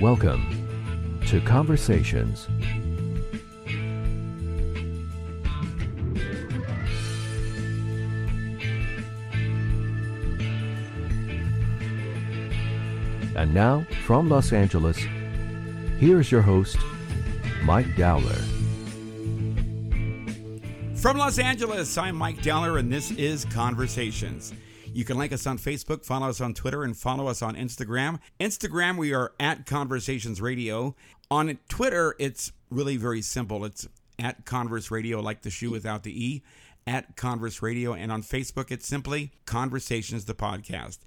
Welcome to Conversations. And now, from Los Angeles, here's your host, Mike Dowler. From Los Angeles, I'm Mike Dowler, and this is Conversations. You can like us on Facebook, follow us on Twitter, and follow us on Instagram. Instagram, we are at Conversations Radio. On Twitter, it's really very simple. It's at Converse Radio, like the shoe without the E, at Converse Radio. And on Facebook, it's simply Conversations the Podcast.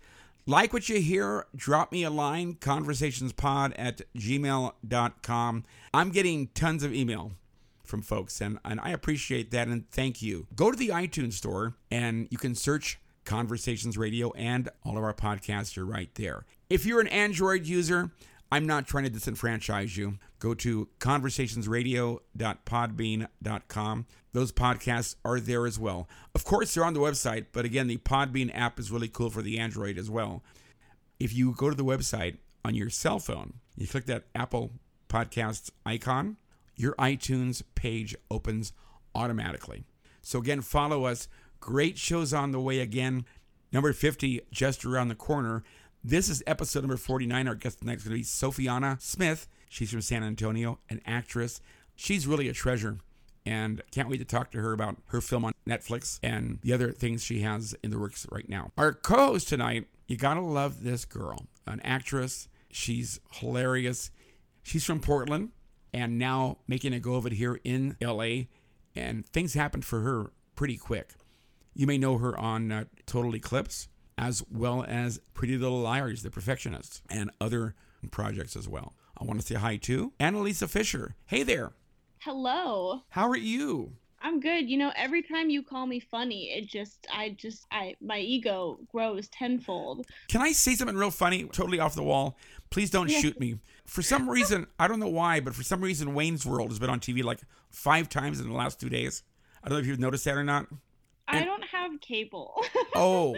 Like what you hear, drop me a line, conversationspod at gmail.com. I'm getting tons of email from folks, and I appreciate that, and thank you. Go to the iTunes store, and you can search Conversations Radio, and all of our podcasts are right there. If you're an Android user, I'm not trying to disenfranchise you. Go to conversationsradio.podbean.com. Those podcasts are there as well. Of course, they're on the website, but again, the Podbean app is really cool for the Android as well. If you go to the website on your cell phone, you click that Apple Podcasts icon, your iTunes page opens automatically. So again, follow us. Great shows on the way again. Number 50 just around the corner. This is episode number 49. Our guest tonight is going to be Sophiana Smith. She's from San Antonio, an actress. She's really a treasure, and can't wait to talk to her about her film on Netflix and the other things she has in the works right now. Our co-host tonight, you gotta love this girl, an actress. She's hilarious. She's from Portland and now making a go of it here in LA, and things happened for her pretty quick. You may know her on Total Eclipse, as well as Pretty Little Liars, The Perfectionists, and other projects as well. I want to say hi to Annalisa Fisher. Hey there. Hello. How are you? I'm good. You know, every time you call me funny, my ego grows tenfold. Can I say something real funny, totally off the wall? Please don't shoot me. For some reason, I don't know why, but for some reason, Wayne's World has been on TV like 5 times in the last 2 days. I don't know if you've noticed that or not. I don't have cable. Oh,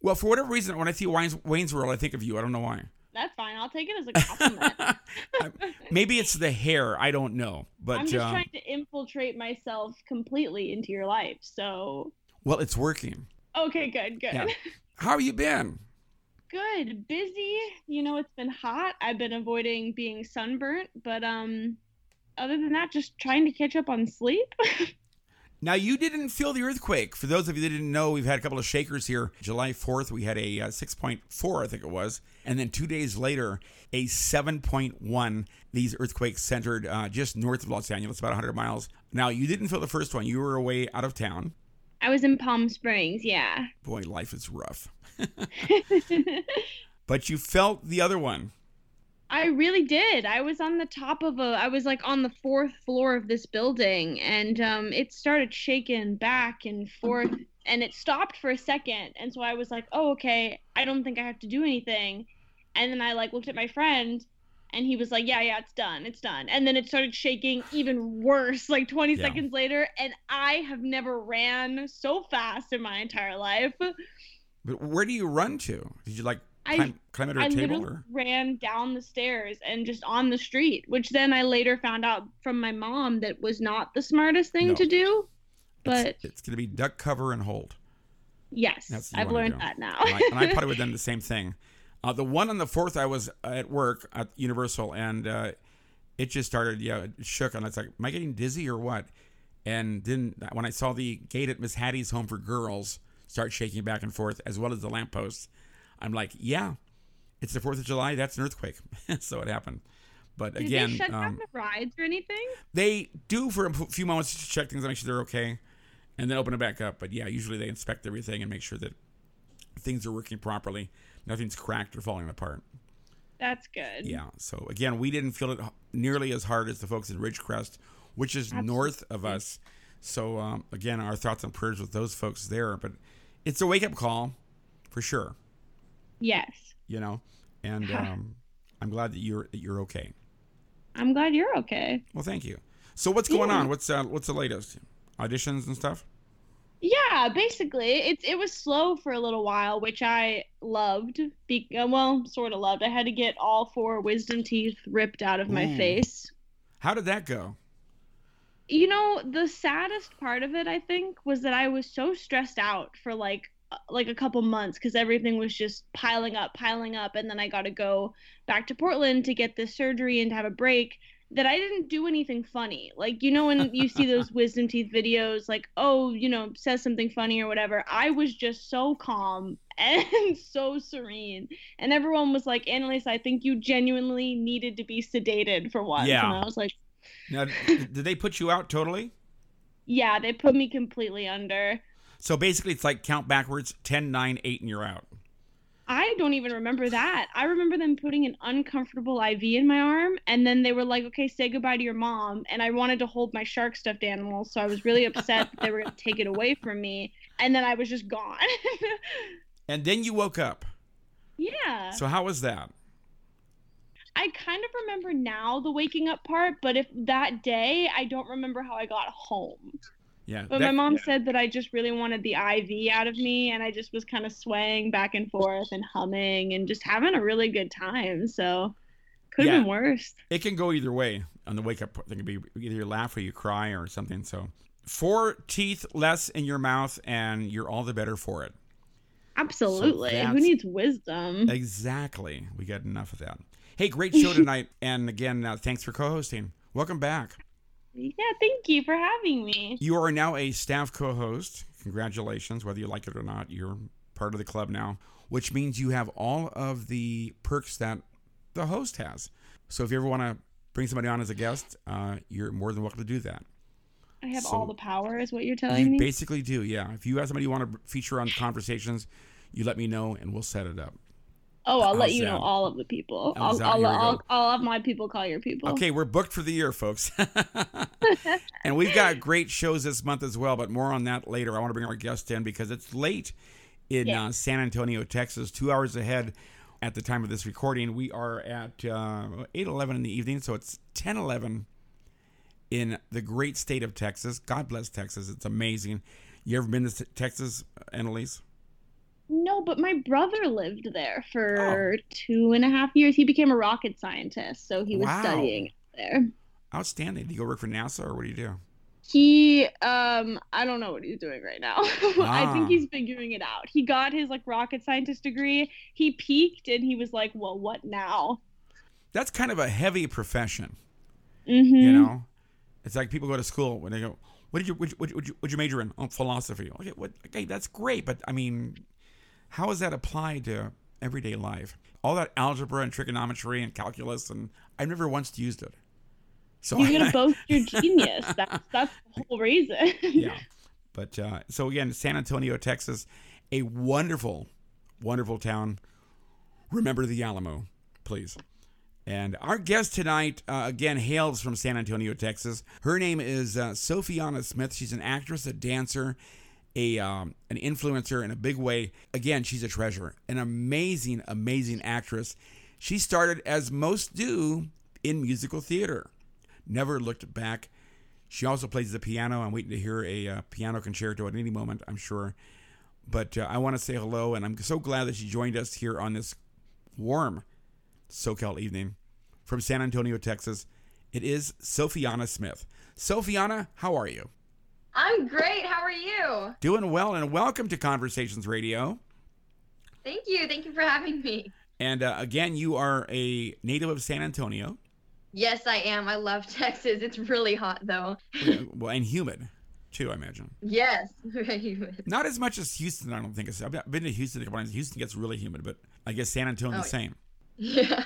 well, for whatever reason, when I see Wayne's World, I think of you. I don't know why. That's fine. I'll take it as a compliment. Maybe it's the hair. I don't know. But I'm just trying to infiltrate myself completely into your life. So. Well, it's working. Okay, good. Yeah. How have you been? Good. Busy. You know, it's been hot. I've been avoiding being sunburnt. But other than that, just trying to catch up on sleep. Now, you didn't feel the earthquake. For those of you that didn't know, we've had a couple of shakers here. July 4th, we had a 6.4, I think it was. And then 2 days later, a 7.1. These earthquakes centered just north of Los Angeles, about 100 miles. Now, you didn't feel the first one. You were away out of town. I was in Palm Springs, yeah. Boy, life is rough. But you felt the other one. I really did. I was on the top of I was like on the 4th floor of this building, and it started shaking back and forth, and it stopped for a second. And so I was like, oh, okay, I don't think I have to do anything. And then I like looked at my friend, and he was like, yeah, it's done. And then it started shaking even worse, like 20 seconds later. And I have never ran so fast in my entire life. But where do you run to? Did you like... climb under a table, or? Ran down the stairs and just on the street, which then I later found out from my mom that was not the smartest thing to do. But it's going to be duck, cover, and hold. Yes, I've learned that now. And I probably would have done the same thing. The one on the 4th, I was at work at Universal, and it just started, it shook, and I was like, am I getting dizzy or what? And then when I saw the gate at Miss Hattie's Home for Girls start shaking back and forth, as well as the lampposts, I'm like, it's the 4th of July. That's an earthquake. So it happened. But again, did they shut down the rides or anything? They do for a few moments to check things and make sure they're okay, and then open it back up. But yeah, usually they inspect everything and make sure that things are working properly. Nothing's cracked or falling apart. That's good. Yeah. So again, we didn't feel it nearly as hard as the folks in Ridgecrest, which is north of us. So again, our thoughts and prayers with those folks there. But it's a wake-up call for sure. Yes. You know, and I'm glad that you're okay. I'm glad you're okay. Well, thank you. So what's going on? What's the latest? Auditions and stuff? Yeah, basically. It was slow for a little while, which I loved. Sort of loved. I had to get all four wisdom teeth ripped out of my face. How did that go? You know, the saddest part of it, I think, was that I was so stressed out for like a couple months because everything was just piling up. And then I got to go back to Portland to get this surgery and to have a break that I didn't do anything funny. Like, you know, when you see those wisdom teeth videos, like, oh, you know, says something funny or whatever. I was just so calm and so serene. And everyone was like, Annalisa, I think you genuinely needed to be sedated for once. Yeah. And I was like, now, did they put you out totally? Yeah, they put me completely under. So basically, it's like count backwards, 10, 9, 8, and you're out. I don't even remember that. I remember them putting an uncomfortable IV in my arm, and then they were like, okay, say goodbye to your mom. And I wanted to hold my shark stuffed animal, so I was really upset that they were going to take it away from me. And then I was just gone. And then you woke up. Yeah. So how was that? I kind of remember now the waking up part, but if that day, I don't remember how I got home. Yeah, but my mom said that I just really wanted the IV out of me, and I just was kind of swaying back and forth and humming and just having a really good time. So could have been worse. It can go either way on the wake up. It can be either you laugh or you cry or something. So 4 teeth less in your mouth, and you're all the better for it. Absolutely. So who needs wisdom? Exactly. We got enough of that. Hey, great show tonight. And again, thanks for co-hosting. Welcome back. Yeah, thank you for having me. You are now a staff co-host. Congratulations. Whether you like it or not, you're part of the club now, which means you have all of the perks that the host has. So if you ever want to bring somebody on as a guest, you're more than welcome to do that. I have all the power is what you're telling me? You basically do, yeah. If you have somebody you want to feature on Conversations, you let me know and we'll set it up. Oh, I'll let you know all of the people. I'll have my people call your people. Okay, we're booked for the year, folks. And we've got great shows this month as well, but more on that later. I want to bring our guest in because it's late in San Antonio, Texas, 2 hours ahead at the time of this recording. We are at 8:11 in the evening, so it's 10:11 in the great state of Texas. God bless Texas. It's amazing. You ever been to Texas, Annalise? No, but my brother lived there for 2.5 years. He became a rocket scientist, so he was studying there. Outstanding. Do you go work for NASA, or what do you do? He, I don't know what he's doing right now. I think he's figuring it out. He got his, rocket scientist degree. He peaked, and he was like, well, what now? That's kind of a heavy profession, you know? It's like people go to school when they go, what did you major in? Oh, philosophy. Okay, that's great, but, I mean... How does that apply to everyday life? All that algebra and trigonometry and calculus, and I've never once used it. So you're gonna boast your genius. That's the whole reason. Yeah, but so again, San Antonio, Texas, a wonderful, wonderful town. Remember the Alamo, please. And our guest tonight, again, hails from San Antonio, Texas. Her name is Sophiana Smith. She's an actress, a dancer. An influencer in a big way. Again, she's a treasure, an amazing, amazing actress. She started, as most do, in musical theater. Never looked back. She also plays the piano. I'm waiting to hear a piano concerto at any moment, I'm sure. But I want to say hello, and I'm so glad that she joined us here on this warm SoCal evening from San Antonio, Texas. It is Sophiana Smith. Sophiana, how are you? I'm great. How are you? Doing well, and welcome to Conversations Radio. Thank you. Thank you for having me. And again, you are a native of San Antonio. Yes, I am. I love Texas. It's really hot, though. Well, and humid, too, I imagine. Yes, very humid. Not as much as Houston, I don't think. I've been to Houston a couple times. Houston gets really humid, but I guess San Antonio's the same. Yeah.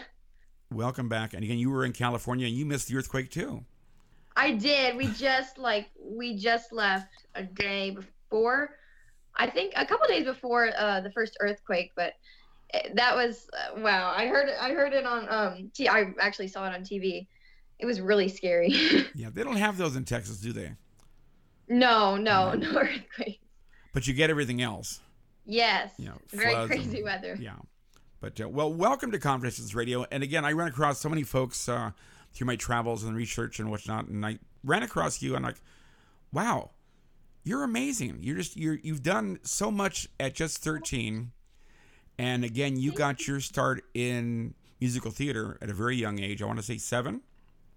Welcome back. And again, you were in California, and you missed the earthquake, too. I did. We just left a day before, I think a couple days before the first earthquake. But that was wow. I heard it on. I actually saw it on TV. It was really scary. Yeah, they don't have those in Texas, do they? No earthquakes. But you get everything else. Yes. You know, very crazy weather. Yeah. But well, welcome to Conversations Radio. And again, I run across so many folks. Through my travels and research and whatnot, and I ran across you. I'm like, wow, You're amazing. You've done so much at just 13. And again, you got your start in musical theater at a very young age. I want to say 7.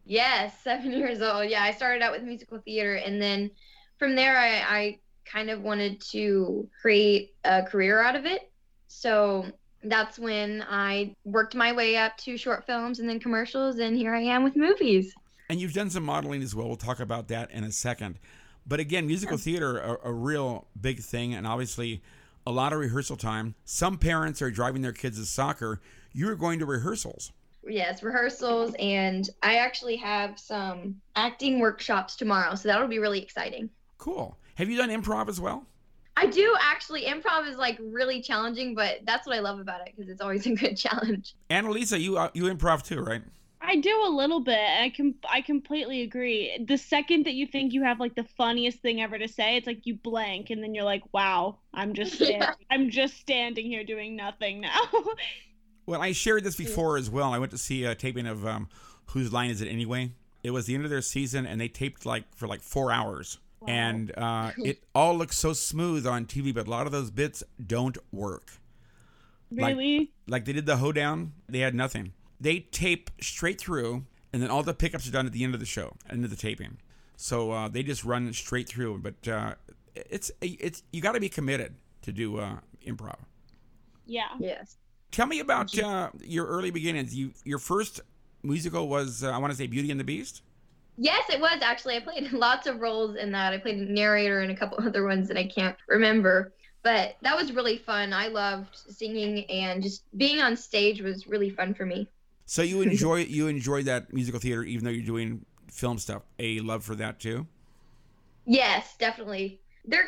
Yes, 7 years old. Yeah, I started out with musical theater. And then from there, I kind of wanted to create a career out of it. So that's when I worked my way up to short films and then commercials. And here I am with movies. And you've done some modeling as well. We'll talk about that in a second. But again, musical theater, a real big thing, and obviously a lot of rehearsal time. Some parents are driving their kids to soccer. You are going to rehearsals. Yes, rehearsals, and I actually have some acting workshops tomorrow, so that'll be really exciting. Cool. Have you done improv as well? I do, actually. Improv is like really challenging, but that's what I love about it because it's always a good challenge. Annalisa, you improv too, right? I do a little bit. I completely agree. The second that you think you have like the funniest thing ever to say, it's like you blank and then you're like, wow, I'm just standing here doing nothing now. Well, I shared this before as well. I went to see a taping of Whose Line Is It Anyway? It was the end of their season and they taped for 4 hours. Wow. And it all looks so smooth on TV, but a lot of those bits don't work. Really? Like they did the hoedown, they had nothing. They tape straight through, and then all the pickups are done at the end of the show, end of the taping. So they just run straight through. But it's you got to be committed to do improv. Yeah. Yes. Tell me about your early beginnings. Your first musical was, I want to say, Beauty and the Beast? Yes, it was, actually. I played lots of roles in that. I played a narrator and a couple other ones that I can't remember. But that was really fun. I loved singing, and just being on stage was really fun for me. So you enjoy that musical theater, even though you're doing film stuff. A love for that too? Yes, definitely. They're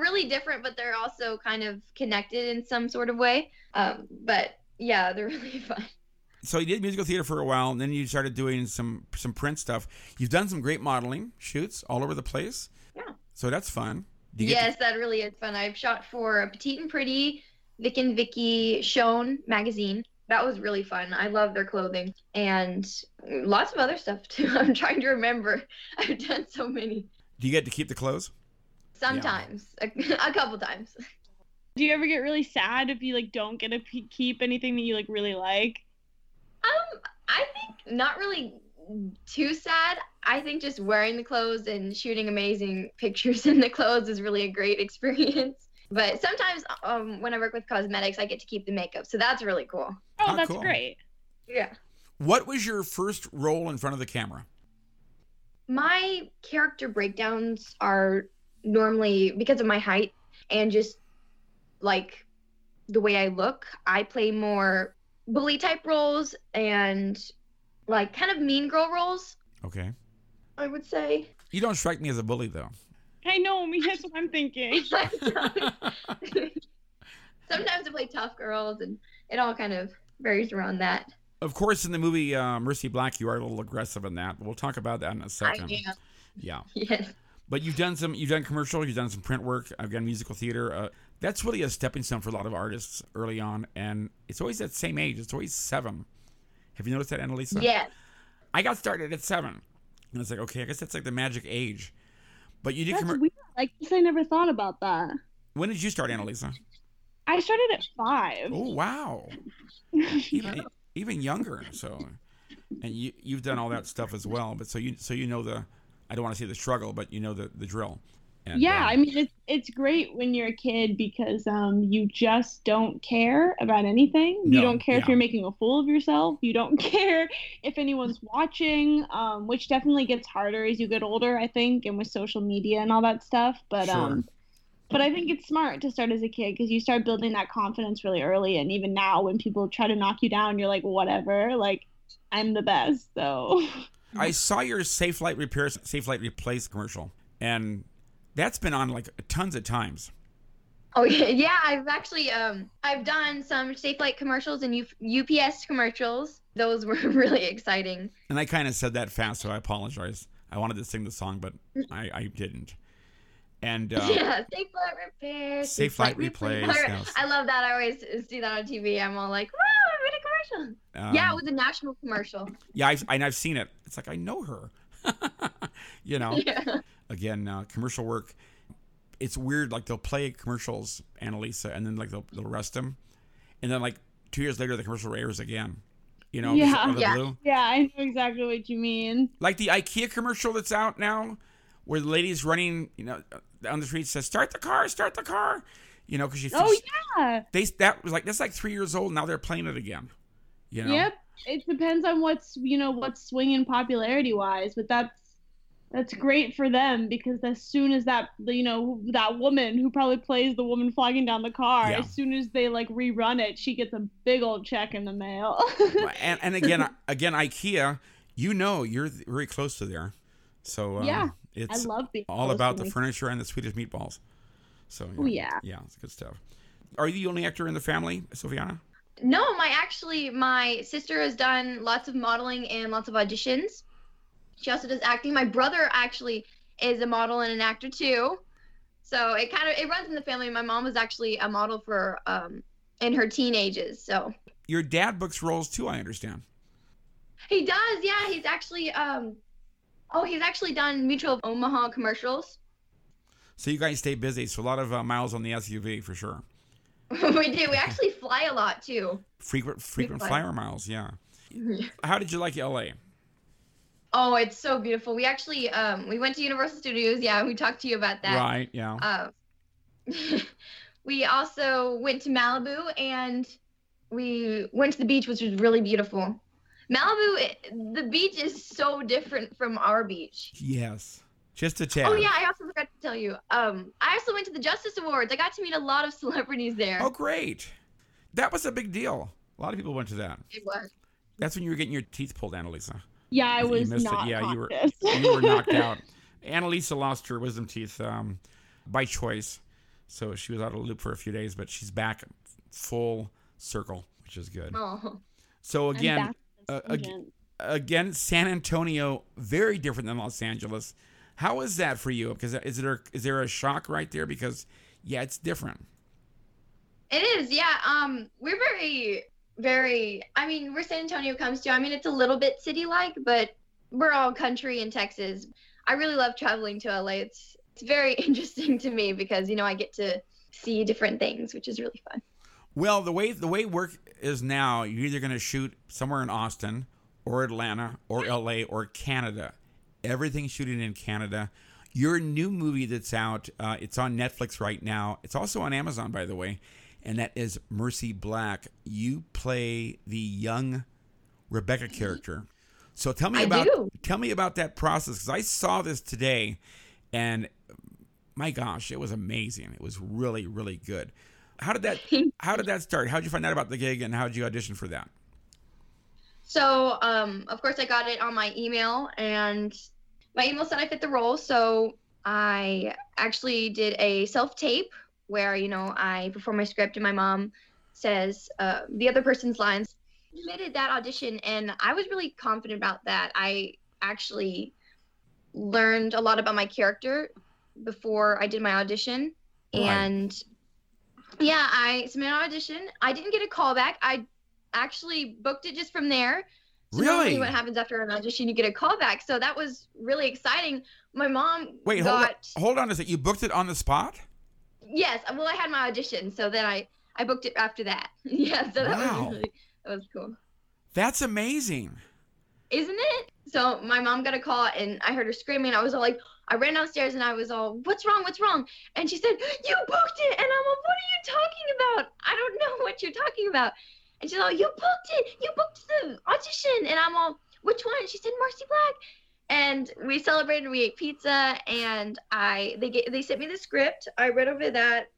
really different, but they're also kind of connected in some sort of way. But yeah, they're really fun. So you did musical theater for a while, and then you started doing some print stuff. You've done some great modeling shoots all over the place. Yeah. So that's fun. Yes, that really is fun. I've shot for Petite and Pretty, Vic and Vicky, Shown magazine. That was really fun. I love their clothing and lots of other stuff too. I'm trying to remember. I've done so many. Do you get to keep the clothes? Sometimes, yeah. A couple times. Do you ever get really sad if you don't get to keep anything that you really like? I think not really too sad. I think just wearing the clothes and shooting amazing pictures in the clothes is really a great experience. But sometimes when I work with cosmetics, I get to keep the makeup. So that's really cool. Oh, that's cool. Great. Yeah. What was your first role in front of the camera? My character breakdowns are normally because of my height and just the way I look. I play more bully type roles and kind of mean girl roles. Okay. I would say. You don't strike me as a bully, though. I know. That's what I'm thinking. Sometimes I play tough girls, and it all kind of varies around that. Of course, in the movie Mercy Black, you are a little aggressive in that. We'll talk about that in a second. I am. Yeah. Yes. But you've done commercials, you've done some print work, I've done musical theater. That's really a stepping stone for a lot of artists early on, and it's always that same age. It's always 7. Have you noticed that, Annalisa? Yes. I got started at 7. And it's okay, I guess that's the magic age. But you did that's weird. I guess I never thought about that. When did you start, Annalisa? I started at 5. Oh, wow. even younger. So, and you've done all that stuff as well. But so you know the, I don't want to say the struggle, but you know the drill. And, I mean, it's great when you're a kid because you just don't care about anything. No, you don't care if you're making a fool of yourself. You don't care if anyone's watching, which definitely gets harder as you get older, I think, and with social media and all that stuff. But sure. But I think it's smart to start as a kid because you start building that confidence really early. And even now when people try to knock you down, you're like, whatever, I'm the best. So I saw your Safelite Replace commercial, and that's been on tons of times. Oh yeah, I've actually I've done some Safelite commercials and UPS commercials. Those were really exciting. And I kind of said that fast, so I apologize. I wanted to sing the song, but I didn't. And yeah, Safelite Repair, Safelite Replace. I love that. I always see that on TV. I'm all like, "Wow, I made a commercial!" Yeah, it was a national commercial. Yeah, I've seen it. It's I know her. Again, commercial work. it's weird. Like, they'll play commercials, Annalisa, and then like they'll rest them, and then like 2 years later the commercial airs again. You know, yeah, I know exactly what you mean. Like the IKEA commercial that's out now, where the lady's running, you know, down the street says, start the car," you know, because she. Oh yeah. That's like 3 years old. Now they're playing it again. You know. Yep. It depends on what's swinging popularity wise, but that's great for them, because as soon as that, you know, that woman who probably plays the woman flagging down the car, yeah. As soon as they like rerun it, she gets a big old check in the mail. and again, IKEA, you know, you're very close to there, so yeah, it's I love being all about the furniture and the Swedish meatballs. So yeah, yeah, it's good stuff. Are you the only actor in the family, Sophiana? No, my sister has done lots of modeling and lots of auditions. She also does acting. My brother actually is a model and an actor too, so it runs in the family. My mom was actually a model for in her teenagers. So your dad books roles too, I understand. He does, yeah. He's actually done Mutual of Omaha commercials. So you guys stay busy. So a lot of miles on the SUV for sure. We do. We actually fly a lot too. Frequent flyer miles, yeah. How did you like LA? Oh, it's so beautiful. We actually we went to Universal Studios. Yeah, we talked to you about that. Right. Yeah. We also went to Malibu, and we went to the beach, which was really beautiful. Malibu, the beach is so different from our beach. Yes. Just a tad. Oh, yeah, I also forgot to tell you. I also went to the Justice Awards. I got to meet a lot of celebrities there. Oh, great. That was a big deal. A lot of people went to that. It was. That's when you were getting your teeth pulled, Annalisa. Yeah, I was not. Yeah, you were knocked out. Annalisa lost her wisdom teeth by choice, so she was out of the loop for a few days, but she's back full circle, which is good. Oh. So again, San Antonio, very different than Los Angeles. How is that for you? Because is there a shock right there? Because, yeah, it's different. It is, yeah. We're very, very, I mean, where San Antonio comes to, I mean, it's a little bit city-like, but we're all country in Texas. I really love traveling to LA. It's very interesting to me because, you know, I get to see different things, which is really fun. Well, the way work is now, you're either going to shoot somewhere in Austin or Atlanta or LA or Canada. Everything's shooting in Canada. Your new movie that's out, it's on Netflix right now. It's also on Amazon, by the way, and that is Mercy Black. You play the young Rebecca character. So tell me about that process, because I saw this today, and my gosh, it was amazing. It was really, really good. How did that start? How did you find out about the gig, and how did you audition for that? So, of course, I got it on my email, and my email said I fit the role. So I actually did a self-tape where, you know, I perform my script and my mom says the other person's lines. I submitted that audition, and I was really confident about that. I actually learned a lot about my character before I did my audition. Right. And, yeah, I submitted an audition. I didn't get a call back. I actually booked it just from there. So really? What happens after an audition, you get a callback. So that was really exciting. My mom hold on a second. You booked it on the spot? Yes. Well, I had my audition, so then I booked it after that. Yeah, so that was really, that was cool. That's amazing. Isn't it? So my mom got a call, and I heard her screaming. I was all like, I ran downstairs, and I was all, what's wrong? And she said, you booked it. And I'm like, what are you talking about? I don't know what you're talking about. And she's all, you booked it. You booked the audition. And I'm all, which one? She said, Mercy Black. And we celebrated. We ate pizza. And they sent me the script. I read over that.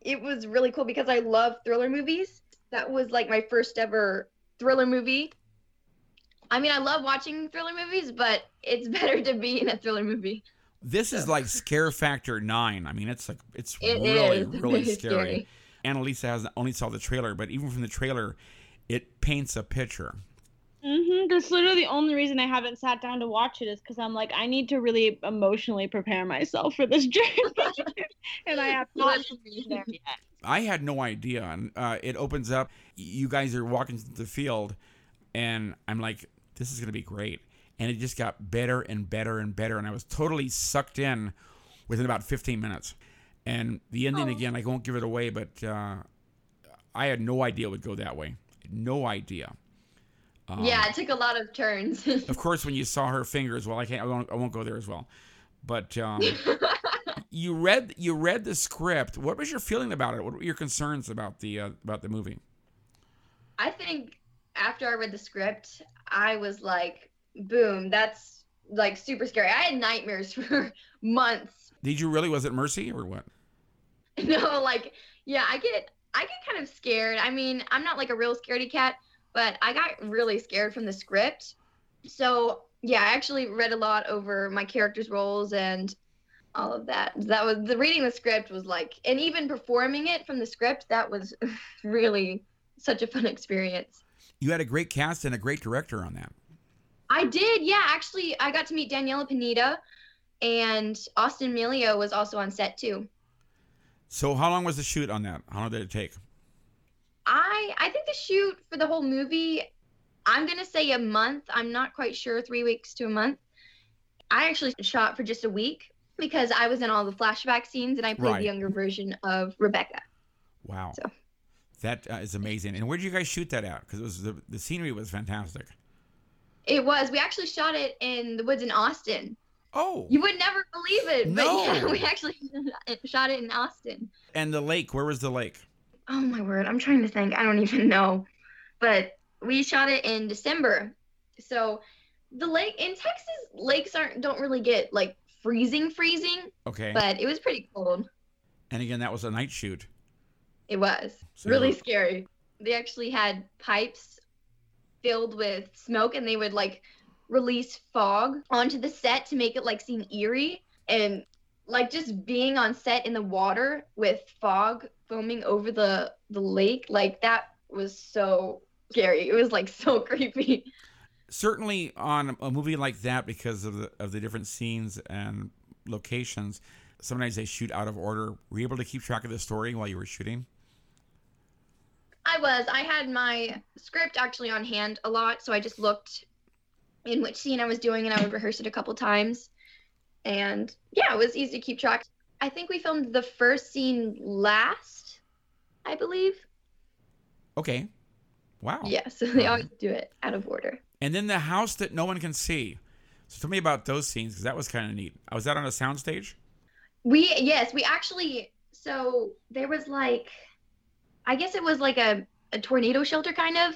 It was really cool because I love thriller movies. That was like my first ever thriller movie. I mean, I love watching thriller movies, but it's better to be in a thriller movie. This is like Scare Factor 9. I mean, it's really scary. Annalisa only saw the trailer, but even from the trailer, it paints a picture. Mm-hmm. That's literally the only reason I haven't sat down to watch it is because I'm like, I need to really emotionally prepare myself for this journey, and I have not been there yet. I had no idea. And it opens up. You guys are walking through the field, and I'm like, this is going to be great. And it just got better and better and better, and I was totally sucked in within about 15 minutes. And the ending, again, I won't give it away, but I had no idea it would go that way. No idea. Yeah, it took a lot of turns. Of course, when you saw her fingers, well, I won't go there as well. But you read the script. What was your feeling about it? What were your concerns about the movie? I think after I read the script, I was like, boom, that's like super scary. I had nightmares for months. Did you really? Was it Mercy or what? No, like, yeah, I get kind of scared. I mean, I'm not like a real scaredy cat, but I got really scared from the script. So, yeah, I actually read a lot over my characters' roles and all of that. That was the reading the script was like, and even performing it from the script, that was really such a fun experience. You had a great cast and a great director on that. I did, yeah. Actually, I got to meet Daniela Pineda, and Austin Milio was also on set too. So how long was the shoot on that? How long did it take? I think the shoot for the whole movie, I'm going to say a month. I'm not quite sure, 3 weeks to a month. I actually shot for just a week because I was in all the flashback scenes and I played the younger version of Rebecca. Wow. So. That is amazing. And where did you guys shoot that at? Because it was the scenery was fantastic. It was. We actually shot it in the woods in Austin. Oh. You would never believe it. No. But yeah, we actually shot it in Austin. And the lake, where was the lake? Oh, my word. I'm trying to think. I don't even know. But we shot it in December. So the lake in Texas, lakes don't really get like freezing. Okay. But it was pretty cold. And again, that was a night shoot. It was really scary. They actually had pipes filled with smoke and they would like release fog onto the set to make it like seem eerie, and like just being on set in the water with fog foaming over the lake, like that was so scary. It was like so creepy. Certainly on a movie like that, because of the different scenes and locations, sometimes they shoot out of order. Were you able to keep track of the story while you were shooting? I was. I had my script actually on hand a lot, so I just looked in which scene I was doing, and I would rehearse it a couple times. And yeah, it was easy to keep track. I think we filmed the first scene last, I believe. Okay. Wow. Yeah, so they always do it out of order. And then the house that no one can see. So tell me about those scenes, because that was kind of neat. Was that on a soundstage? Yes, we actually, so there was like, I guess it was like a tornado shelter kind of.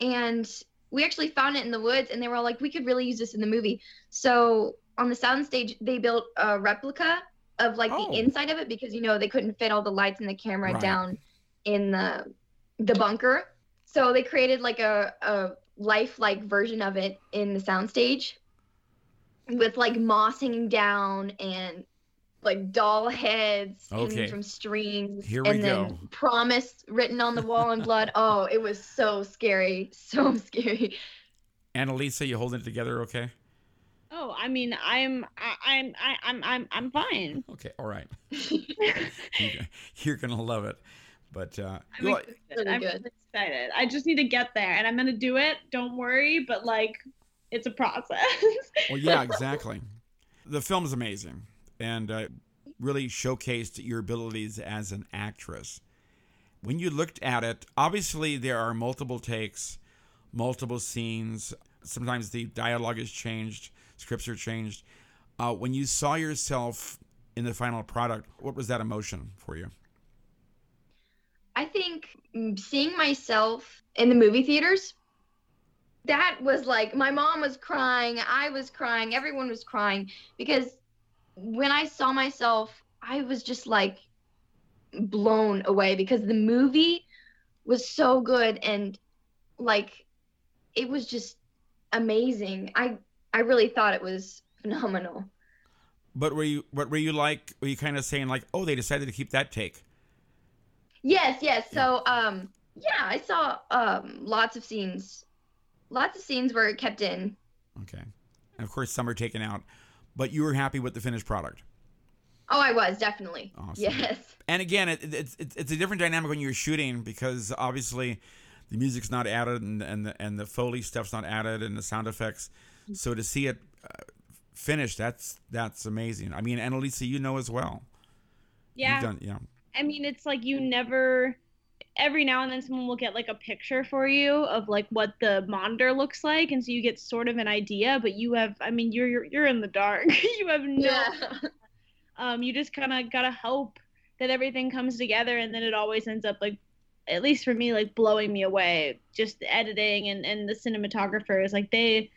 And we actually found it in the woods, and they were all like, we could really use this in the movie. So on the soundstage, they built a replica of like the inside of it, because, you know, they couldn't fit all the lights and the camera down in the bunker. So they created like a lifelike version of it in the soundstage with like moss hanging down and like doll heads hanging from strings. Here we and go. Then promise written on the wall in blood. Oh, it was so scary. So scary. Annalisa, you holding it together okay? Oh, I mean, I'm fine. Okay, all right. You're gonna love it, but I'm excited. I just need to get there, and I'm gonna do it. Don't worry, but like, it's a process. Well, yeah, exactly. The film's amazing, and really showcased your abilities as an actress. When you looked at it, obviously there are multiple takes, multiple scenes. Sometimes the dialogue is changed. Scripts are changed. When you saw yourself in the final product, what was that emotion for you? I think seeing myself in the movie theaters, that was like, my mom was crying, I was crying, everyone was crying, because when I saw myself, I was just like blown away, because the movie was so good, and like, it was just amazing. I really thought it was phenomenal. But were you kind of saying like, oh, they decided to keep that take? Yes. Yeah. So, I saw, lots of scenes were kept in. Okay. And of course some are taken out, but you were happy with the finished product. Oh, I was definitely. Awesome. Yes. And again, it's a different dynamic when you're shooting, because obviously the music's not added and the Foley stuff's not added and the sound effects. So to see it finished, that's amazing. I mean, Annalisa, you know as well, Yeah. Yeah. I mean, it's like you never, every now and then someone will get like a picture for you of like what the monitor looks like. And so you get sort of an idea, but you have, I mean, you're in the dark. You have no, you just kind of got to hope that everything comes together. And then it always ends up like, at least for me, like blowing me away, just the editing and the cinematographers, like they,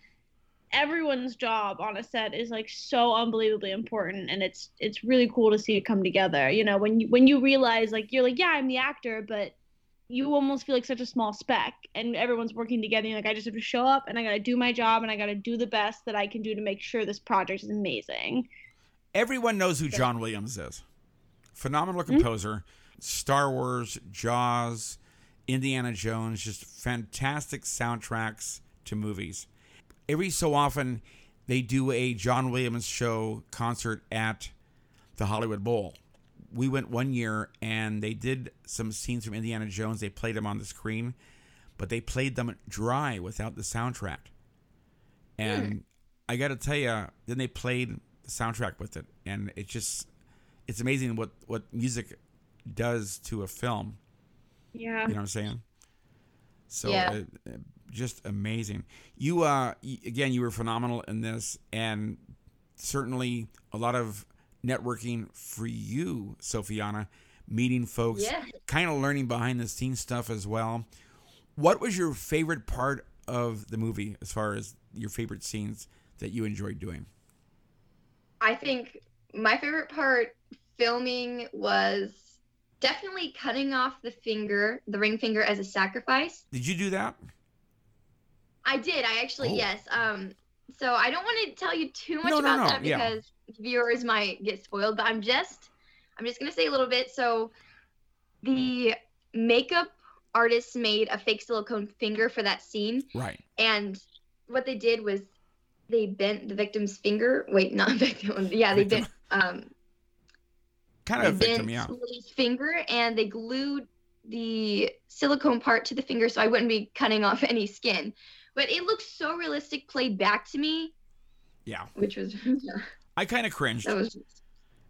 everyone's job on a set is like so unbelievably important, and it's really cool to see it come together. You know, when you realize like you're like, yeah, I'm the actor, but you almost feel like such a small speck, and everyone's working together. You're like, I just have to show up, and I gotta do my job, and I gotta do the best that I can do to make sure this project is amazing. Everyone knows who John Williams is. Phenomenal composer. Mm-hmm. Star Wars, Jaws, Indiana Jones, just fantastic soundtracks to movies. Every so often, they do a John Williams show concert at the Hollywood Bowl. We went one year, and they did some scenes from Indiana Jones. They played them on the screen, but they played them dry without the soundtrack. And I got to tell you, then they played the soundtrack with it. And it's just, it's amazing what music does to a film. Yeah. You know what I'm saying? So yeah. Just amazing. You again, you were phenomenal in this, and certainly a lot of networking for you, Sophiana, meeting folks, kind of learning behind the scenes stuff as well. What was your favorite part of the movie as far as your favorite scenes that you enjoyed doing? I think my favorite part filming was definitely cutting off the finger, the ring finger, as a sacrifice. Did you do that? I did. I actually, yes. So I don't want to tell you too much about that because viewers might get spoiled, but I'm just going to say a little bit. So the makeup artist made a fake silicone finger for that scene. Right. And what they did was they bent the victim's finger. Wait, not victim. Yeah, they bent kind of a victim, yeah. Finger, and they glued the silicone part to the finger so I wouldn't be cutting off any skin. But it looked so realistic, played back to me. Yeah. Which was I kind of cringed. That was just...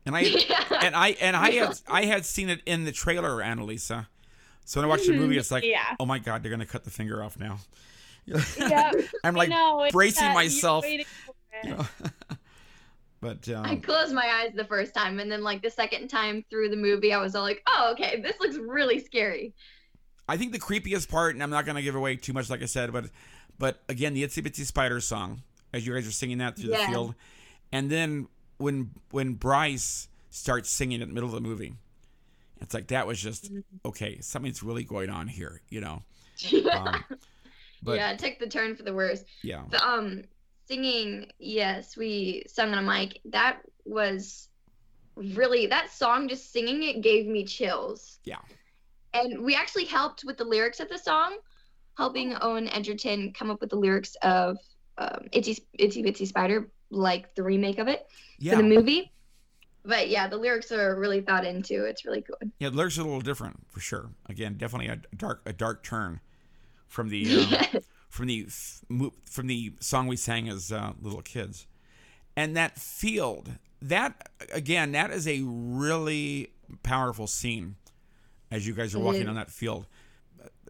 And I had seen it in the trailer, Annalisa. So when I watched the movie, it's like, oh my God, they're gonna cut the finger off now. Yeah. I'm like bracing myself. You know? But I closed my eyes the first time, and then like the second time through the movie, I was all like, oh, okay, this looks really scary. I think the creepiest part, and I'm not going to give away too much, like I said, but again, the Itsy Bitsy Spider song, as you guys are singing that through the field. And then when Bryce starts singing in the middle of the movie, it's like, that was just, okay, something's really going on here, you know? It took the turn for the worse. Yeah. But, singing, yes, we sung on a mic. That was really, that song, just singing it gave me chills. Yeah. And we actually helped with the lyrics of the song, helping Owen Egerton come up with the lyrics of Itsy Bitsy Spider, like the remake of it for the movie. But yeah, the lyrics are really thought into. It's really good. Yeah, the lyrics are a little different for sure. Again, definitely a dark turn from the... From the song we sang as little kids. And that field, that is a really powerful scene as you guys are walking on that field.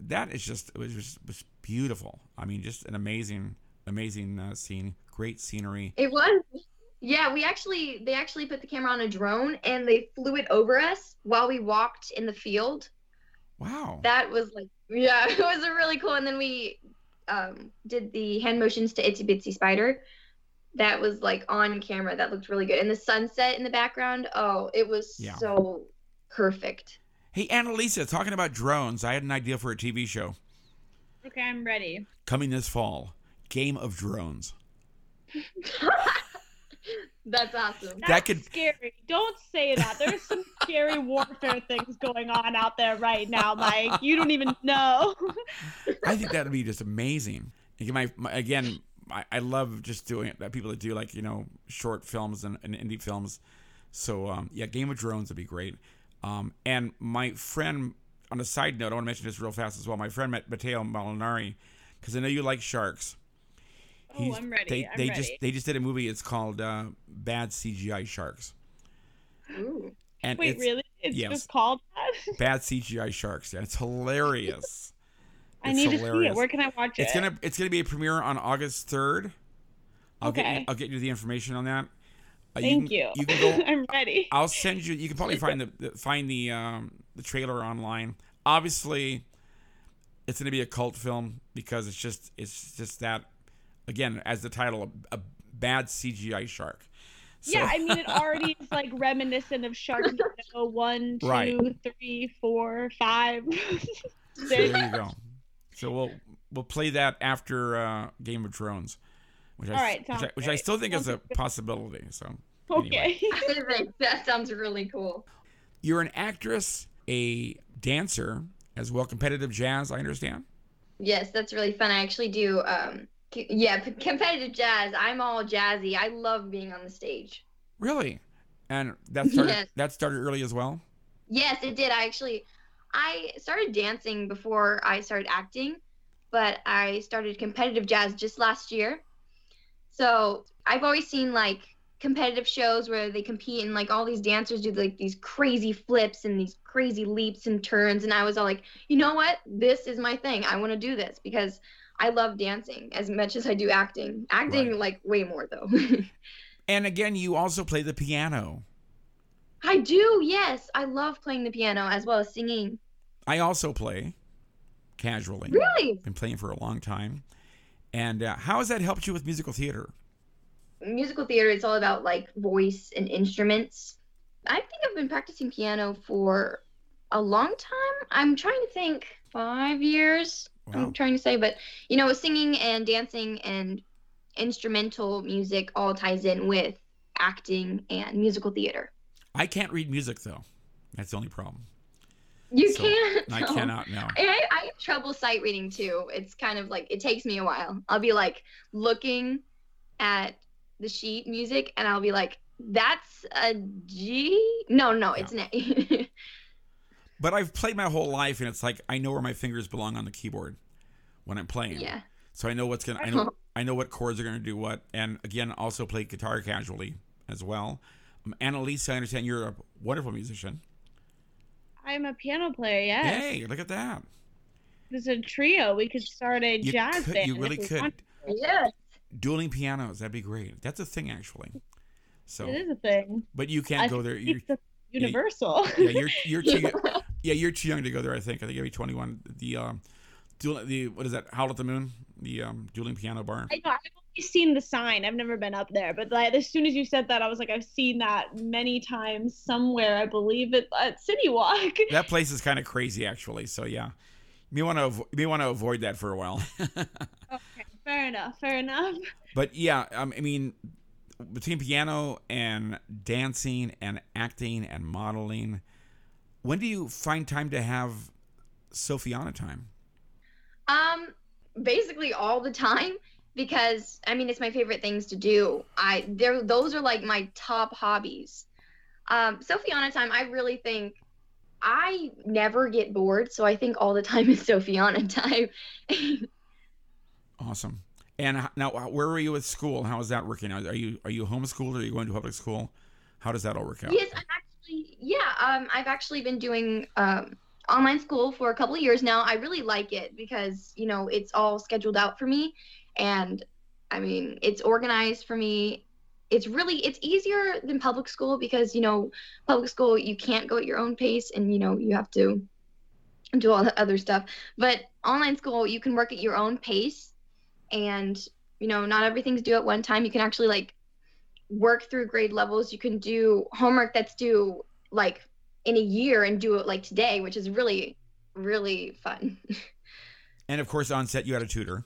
That is just, it was beautiful. I mean, just an amazing scene, great scenery. It was. Yeah, they actually put the camera on a drone and they flew it over us while we walked in the field. Wow. That was like, yeah, it was really cool. And then we did the hand motions to Itsy Bitsy Spider. That was like on camera. That looked really good. And the sunset in the background, it was so perfect. Hey, Annalisa, talking about drones, I had an idea for a TV show. Okay, I'm ready. Coming this fall, Game of Drones. That's awesome. That's scary. Don't say that. There's some scary warfare things going on out there right now, Mike. You don't even know. I think that would be just amazing. I love just doing it. People that do like, you know, short films and indie films. So, Game of Drones would be great. And my friend, on a side note, I want to mention this real fast as well. My friend, Matteo Malinari, because I know you like sharks. I'm ready. They just did a movie. It's called Bad CGI Sharks. Ooh. And wait, really? It's just called that? Bad CGI Sharks. Yeah, it's hilarious. I need to see it. Where can I watch it? It's gonna be a premiere on August 3rd. I'll get you the information on that. Thank you. You can go, I'm ready. I'll send you. You can probably find the trailer online. Obviously, it's gonna be a cult film because it's just that. Again, as the title, a bad CGI shark. So. Yeah, I mean, it already is like reminiscent of Sharknado 1, 2, right. 3, 4, 5, 6. So there you go. So we'll play that after Game of Thrones, which I still think is a possibility. So okay, anyway. That sounds really cool. You're an actress, a dancer as well, competitive jazz, I understand. Yes, that's really fun. I actually do. Yeah, competitive jazz. I'm all jazzy. I love being on the stage. Really? And that started early as well? Yes, it did. I started dancing before I started acting, but I started competitive jazz just last year. So I've always seen like competitive shows where they compete and like all these dancers do like these crazy flips and these crazy leaps and turns. And I was all like, you know what? This is my thing. I want to do this because I love dancing as much as I do acting. Acting, like, way more, though. And, again, you also play the piano. I do, yes. I love playing the piano as well as singing. I also play casually. Really? I've been playing for a long time. And how has that helped you with musical theater? Musical theater, it's all about, like, voice and instruments. I think I've been practicing piano for a long time. I'm trying to think 5 years. Wow. I'm trying to say, but you know, singing and dancing and instrumental music all ties in with acting and musical theater. I can't read music though. That's the only problem. You can't? I cannot, no. And I have trouble sight reading too. It's kind of like, it takes me a while. I'll be like looking at the sheet music and I'll be like, that's a G? No, it's an A. But I've played my whole life, and it's like I know where my fingers belong on the keyboard when I'm playing. Yeah. So I know I know what chords are gonna do what, and again, also play guitar casually as well. Annalisa, I understand you're a wonderful musician. I'm a piano player. Yes. Hey, look at that. There's a trio. We could start a jazz band. You really could. Yes. Dueling pianos. That'd be great. That's a thing, actually. So it is a thing. But you can't go there. Universal. Yeah, you're too. Yeah, you're too young to go there. I think you'll be 21. The what is that? Howl at the Moon, the dueling piano bar. I know. I've only seen the sign. I've never been up there. But like, as soon as you said that, I was like, I've seen that many times somewhere. I believe it at City Walk. That place is kind of crazy, actually. So yeah, you may want to avoid that for a while. Okay, fair enough. But yeah, I mean, between piano and dancing and acting and modeling, when do you find time to have Sophiana time? Basically all the time, because I mean, it's my favorite things to do. Those are like my top hobbies. Sophiana time, I really think I never get bored. So I think all the time is Sophiana time. Awesome. And now, where were you at school? How is that working out? Are you homeschooled? Or are you going to public school? How does that all work out? Yes, I've actually been doing online school for a couple of years now. I really like it because, you know, it's all scheduled out for me. And, I mean, it's organized for me. It's easier than public school because, you know, public school, you can't go at your own pace and, you know, you have to do all the other stuff. But online school, you can work at your own pace. And, you know, not everything's due at one time. You can actually, like, work through grade levels. You can do homework that's due, like, in a year and do it, like, today, which is really, really fun. And, of course, on set, you had a tutor.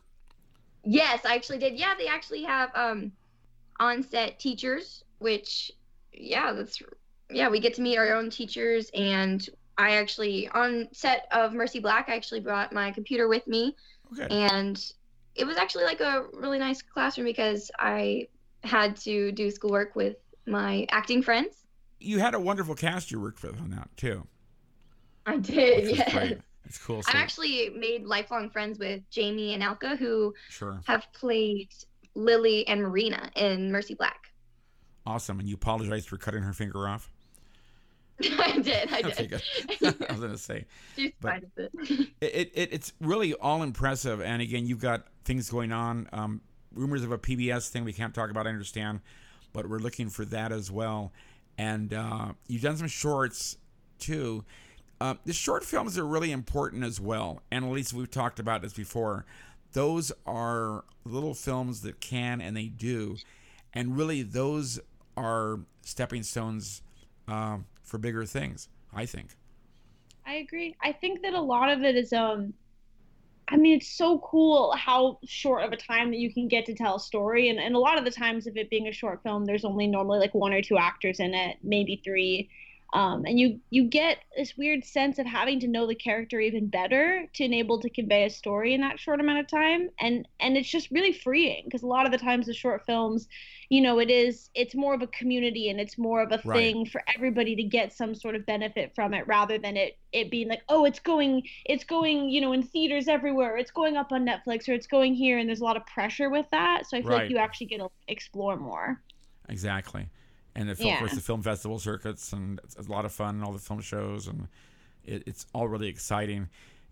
Yes, I actually did. Yeah, they actually have on-set teachers, which, we get to meet our own teachers. And I actually, on set of Mercy Black, I actually brought my computer with me. Okay. And it was actually like a really nice classroom because I had to do schoolwork with my acting friends. You had a wonderful cast you worked with on that too. I did, yes. It's cool. So I've actually made lifelong friends with Jamie and Alka, who have played Lily and Marina in Mercy Black. Awesome. And you apologized for cutting her finger off? I did. I was gonna say, it's really all impressive. And again, you've got things going on. Rumors of a PBS thing we can't talk about, I understand, but we're looking for that as well. And you've done some shorts too. The short films are really important as well. And Annalisa, we've talked about this before. Those are little films that can and they do, and really those are stepping stones for bigger things, I think. I agree. I think that a lot of it is, I mean, it's so cool how short of a time that you can get to tell a story. And a lot of the times of it being a short film, there's only normally like one or two actors in it, maybe three. And you get this weird sense of having to know the character even better to enable to convey a story in that short amount of time. And it's just really freeing, because a lot of the times the short films, you know, it's more of a community and it's more of a thing for everybody to get some sort of benefit from it, rather than it being like, oh, it's going, you know, in theaters everywhere, it's going up on Netflix, or it's going here. And there's a lot of pressure with that. So I feel like you actually get to explore more. Exactly. And of course, the film festival circuits, and it's a lot of fun, and all the film shows, and it's all really exciting.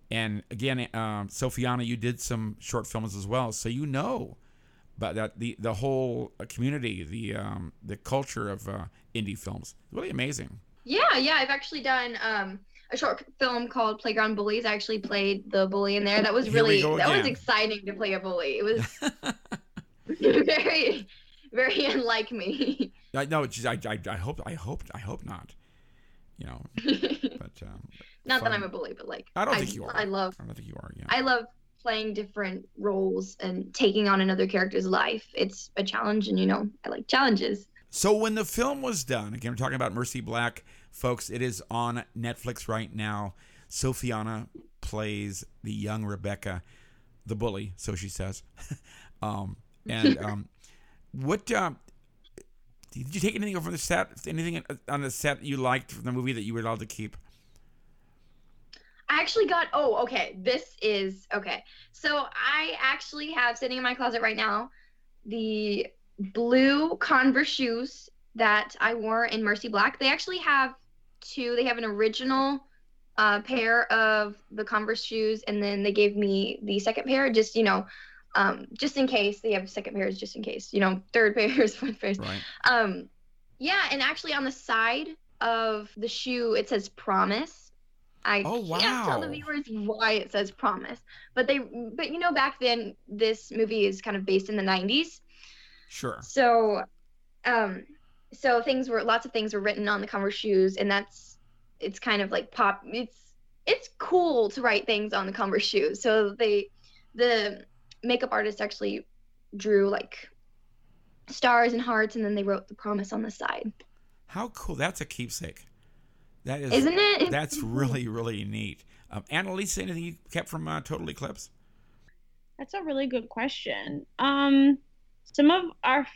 And again, Sophiana, you did some short films as well, so you know about that, the whole community, the culture of indie films. It's really amazing. Yeah, I've actually done a short film called Playground Bullies. I actually played the bully in there. That was was exciting to play a bully. It was very, very unlike me. No, I hope not. You know, but not that I'm a bully, but like I don't think you are. I don't think you are. Yeah. I love playing different roles and taking on another character's life. It's a challenge, and you know, I like challenges. So when the film was done, again, we're talking about Mercy Black, folks. It is on Netflix right now. Sophiana plays the young Rebecca, the bully, so she says. What did you take anything from the set? Anything on the set you liked from the movie that you were allowed to keep? I actually got. Oh, okay. This is okay. So I actually have sitting in my closet right now the blue Converse shoes that I wore in Mercy Black. They actually have two. They have an original pair of the Converse shoes, and then they gave me the second pair. Just you know. Just in case they have second pairs, just in case, you know, third pairs, fourth pairs. Right. Yeah. And actually on the side of the shoe, it says promise. I can't tell the viewers why it says promise, but you know, back then this movie is kind of based in the 90s. Sure. So, lots of things were written on the Converse shoes, and it's kind of like pop. It's cool to write things on the Converse shoes. So the makeup artist actually drew like stars and hearts, and then they wrote the promise on the side. How cool. That's a keepsake. That is, isn't it? That's really, really neat. Annalisa, anything you kept from Total Eclipse? That's a really good question. Some of our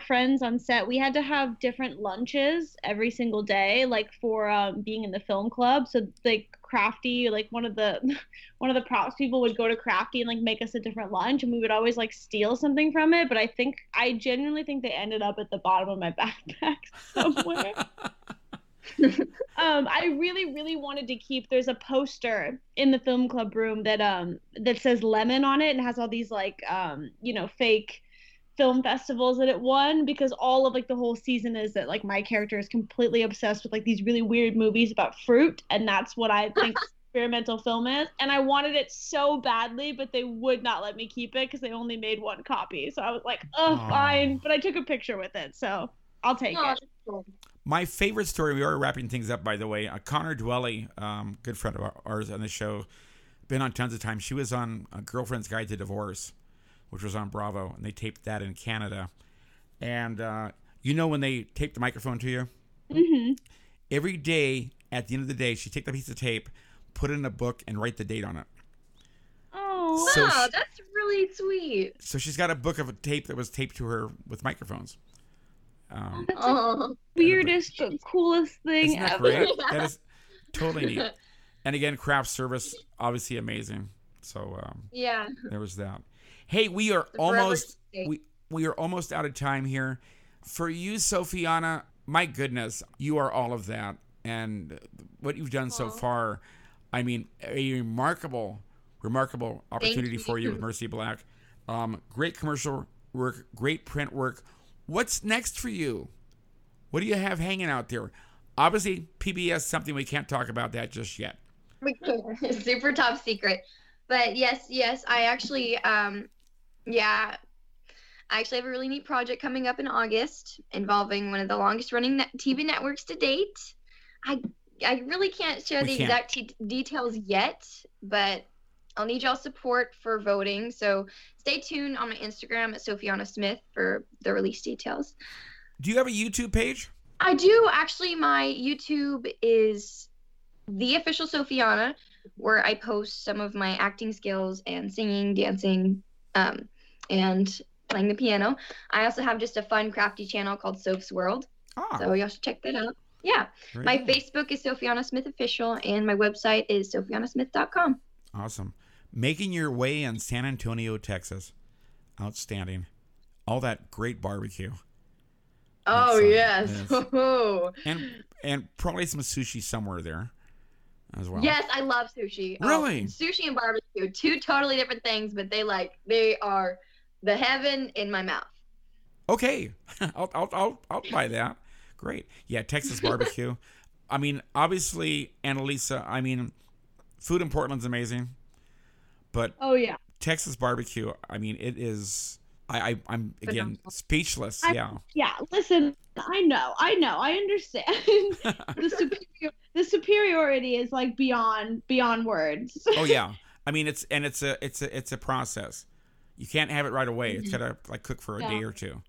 friends on set, we had to have different lunches every single day, like for being in the film club. So like Crafty, like one of the props people would go to Crafty and like make us a different lunch, and we would always like steal something from it. But I genuinely think they ended up at the bottom of my backpack somewhere. I really, really wanted to keep. There's a poster in the film club room that says Lemon on it, and has all these like you know, fake film festivals that it won, because all of like the whole season is that like my character is completely obsessed with like these really weird movies about fruit, and that's what I think experimental film is. And I wanted it so badly, but they would not let me keep it because they only made one copy. So I was like, fine, but I took a picture with it, so I'll take it. My favorite story, we are wrapping things up by the way, Connor Dwelly, good friend of ours on the show, been on tons of times. She was on Girlfriend's Guide to Divorce, which was on Bravo, and they taped that in Canada. And you know when they taped the microphone to you? Mm-hmm. Every day, at the end of the day, she'd take the piece of tape, put it in a book, and write the date on it. Oh, so wow, that's really sweet. So she's got a book of a tape that was taped to her with microphones. That's the weirdest but coolest thing ever. Great? That is totally neat. And again, craft service, obviously amazing. So there was that. Hey, we are almost out of time here. For you, Sophiana, my goodness, you are all of that. and what you've done so far. I mean, a remarkable opportunity for you with Mercy Black. Great commercial work, great print work. What's next for you? What do you have hanging out there? Obviously, PBS, something we can't talk about that just yet. We can't. Super top secret. But yes, I actually, I actually have a really neat project coming up in August involving one of the longest running TV networks to date. I really can't share exact details yet, but I'll need y'all's support for voting. So stay tuned on my Instagram at Sophiana Smith for the release details. Do you have a YouTube page? I do. Actually, my YouTube is The Official Sophiana, where I post some of my acting skills and singing, dancing, and playing the piano. I also have just a fun, crafty channel called Soph's World. Oh. So y'all should check that out. Yeah. Great. My Facebook is Sophiana Smith Official, and my website is SophianaSmith.com. Awesome. Making your way in San Antonio, Texas. Outstanding. All that great barbecue. Oh, yes. And probably some sushi somewhere there as well. Yes, I love sushi. Really? Oh, sushi and barbecue, two totally different things, but they are the heaven in my mouth. Okay. I'll buy that. Great. Yeah, Texas barbecue. I mean, obviously, Annalisa, I mean, food in Portland's amazing, but Texas barbecue, I mean, it is... I'm again speechless. Yeah. Listen, I know, I understand. The superiority is like beyond words. Oh yeah, I mean it's a process. You can't have it right away. It's gotta like cook for a day or two,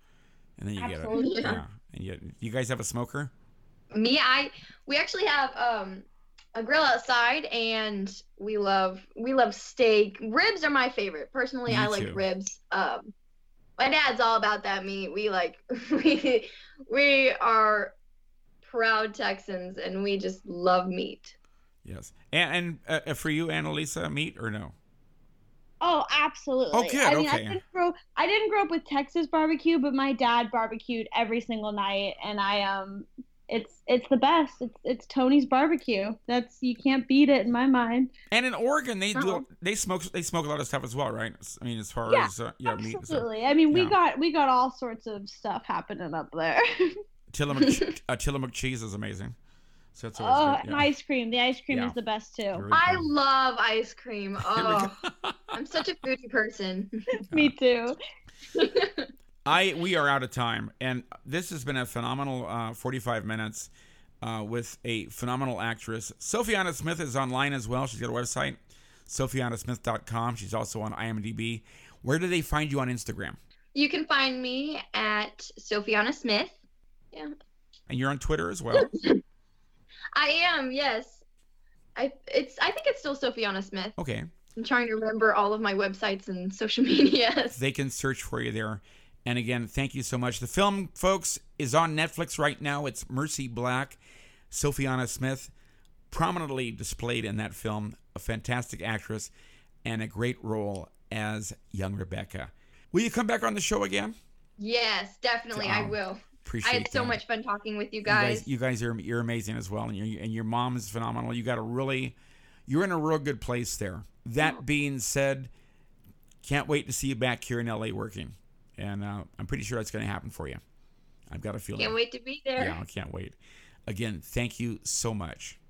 and then you get it. Yeah. And you guys have a smoker? We actually have a grill outside, and we love steak. Ribs are my favorite personally. Me I too. Like ribs. My dad's all about that meat. We are proud Texans, and we just love meat. Yes. And for you, Annalisa, meat or no? Oh, absolutely. Okay. I mean, okay. I didn't grow up with Texas barbecue, but my dad barbecued every single night, and I it's the best. It's Tony's barbecue. That's you can't beat it in my mind. And in Oregon, they smoke a lot of stuff as well, right? I mean, as far as meat. Absolutely. So, I mean, we got all sorts of stuff happening up there. Tillamook cheese is amazing. So that's and ice cream. The ice cream is the best too. Really I love ice cream. Oh, I'm such a foodie person. Me too. We are out of time, and this has been a phenomenal 45 minutes with a phenomenal actress. Sophiana Smith is online as well. She's got a website, SophianaSmith.com. She's also on IMDb. Where do they find you on Instagram? You can find me at Sophiana Smith. Yeah. And you're on Twitter as well. I am, yes. I think it's still Sophiana Smith. Okay. I'm trying to remember all of my websites and social media. They can search for you there. And again, thank you so much. The film, folks, is on Netflix right now. It's Mercy Black, Sophiana Smith, prominently displayed in that film, a fantastic actress, and a great role as young Rebecca. Will you come back on the show again? Yes, definitely, I will. Appreciate it. I had so much fun talking with you guys. You're amazing as well, and your mom is phenomenal. You're in a real good place there. That being said, can't wait to see you back here in LA working. And I'm pretty sure that's going to happen for you. I've got a feeling. Can't wait to be there. Yeah, I can't wait. Again, thank you so much.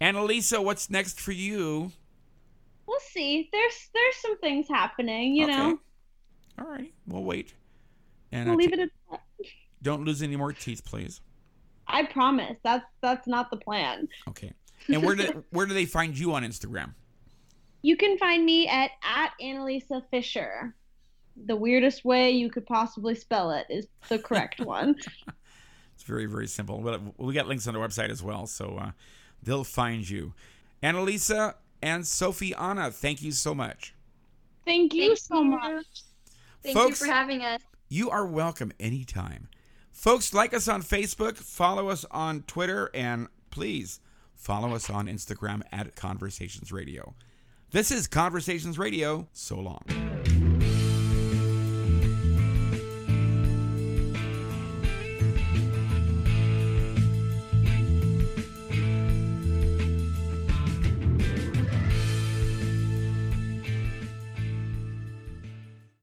Annalisa, what's next for you? We'll see. There's some things happening, you know. All right. We'll wait. And we'll leave it at that. Don't lose any more teeth, please. I promise. That's not the plan. Okay. And where do they find you on Instagram? You can find me at Annalisa Fisher. The weirdest way you could possibly spell it is the correct one. It's very, very simple. We got links on the website as well, so they'll find you. Annalisa and Sophiana, thank you so much. Thank you so much. Folks, you for having us. You are welcome anytime. Folks, like us on Facebook, follow us on Twitter, and please follow us on Instagram at Conversations Radio. This is Conversations Radio. So long.